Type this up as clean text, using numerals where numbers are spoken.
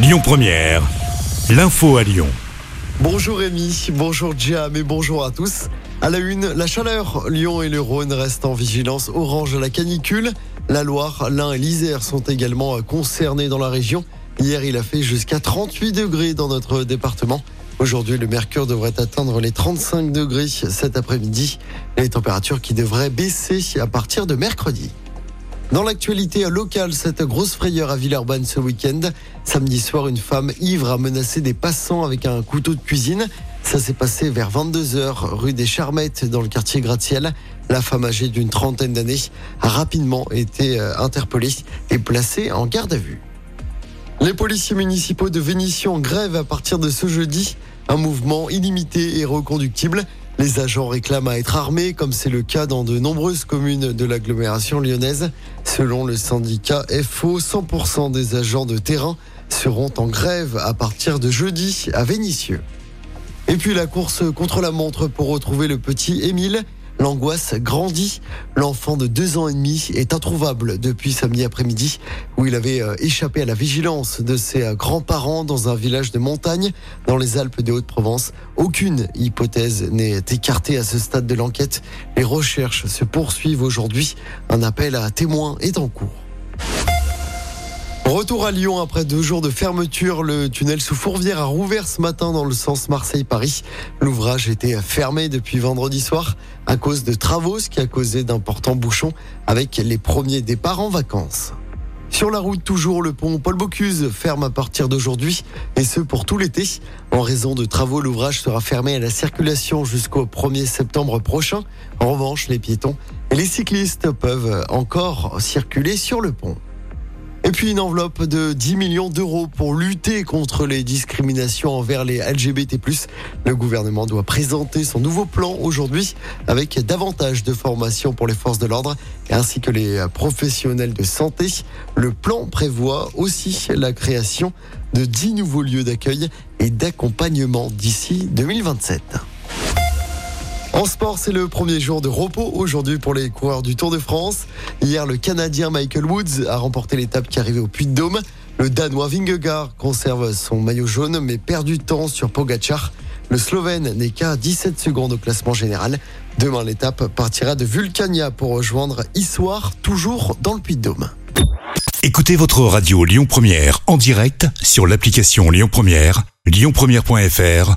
Lyon 1ère, l'info à Lyon. Bonjour Rémi, bonjour Giam et bonjour à tous. À la une, la chaleur. Lyon et le Rhône restent en vigilance orange à la canicule. La Loire, l'Ain et l'Isère sont également concernés dans la région. Hier, il a fait jusqu'à 38 degrés dans notre département. Aujourd'hui, le mercure devrait atteindre les 35 degrés cet après-midi. Les températures qui devraient baisser à partir de mercredi. Dans l'actualité locale, cette grosse frayeur à Villeurbanne ce week-end. Samedi soir, une femme ivre a menacé des passants avec un couteau de cuisine. Ça s'est passé vers 22h, rue des Charmettes, dans le quartier Gratte-Ciel. La femme âgée d'une trentaine d'années a rapidement été interpellée et placée en garde à vue. Les policiers municipaux de Vénissieux en grève à partir de ce jeudi. Un mouvement illimité et reconductible. Les agents réclament à être armés, comme c'est le cas dans de nombreuses communes de l'agglomération lyonnaise. Selon le syndicat FO, 100% des agents de terrain seront en grève à partir de jeudi à Vénissieux. Et puis la course contre la montre pour retrouver le petit Émile. L'angoisse grandit. L'enfant de 2 ans et demi est introuvable depuis samedi après-midi, où il avait échappé à la vigilance de ses grands-parents dans un village de montagne dans les Alpes-de-Haute-Provence. Aucune hypothèse n'est écartée à ce stade de l'enquête. Les recherches se poursuivent aujourd'hui. Un appel à témoins est en cours. Retour à Lyon après 2 jours de fermeture. Le tunnel sous Fourvière a rouvert ce matin dans le sens Marseille-Paris. L'ouvrage était fermé depuis vendredi soir à cause de travaux, ce qui a causé d'importants bouchons avec les premiers départs en vacances. Sur la route, toujours, le pont Paul Bocuse ferme à partir d'aujourd'hui, et ce pour tout l'été. En raison de travaux, l'ouvrage sera fermé à la circulation jusqu'au 1er septembre prochain. En revanche, les piétons et les cyclistes peuvent encore circuler sur le pont. Et puis une enveloppe de 10 millions d'euros pour lutter contre les discriminations envers les LGBT+. Le gouvernement doit présenter son nouveau plan aujourd'hui avec davantage de formations pour les forces de l'ordre ainsi que les professionnels de santé. Le plan prévoit aussi la création de 10 nouveaux lieux d'accueil et d'accompagnement d'ici 2027. En sport, c'est le premier jour de repos aujourd'hui pour les coureurs du Tour de France. Hier, le Canadien Michael Woods a remporté l'étape qui arrivait au Puy-de-Dôme. Le Danois Vingegaard conserve son maillot jaune mais perd du temps sur Pogacar. Le Slovène n'est qu'à 17 secondes au classement général. Demain, l'étape partira de Vulcania pour rejoindre Issoire, toujours dans le Puy-de-Dôme. Écoutez votre radio Lyon 1ère en direct sur l'application Lyon 1ère, lyonpremiere.fr.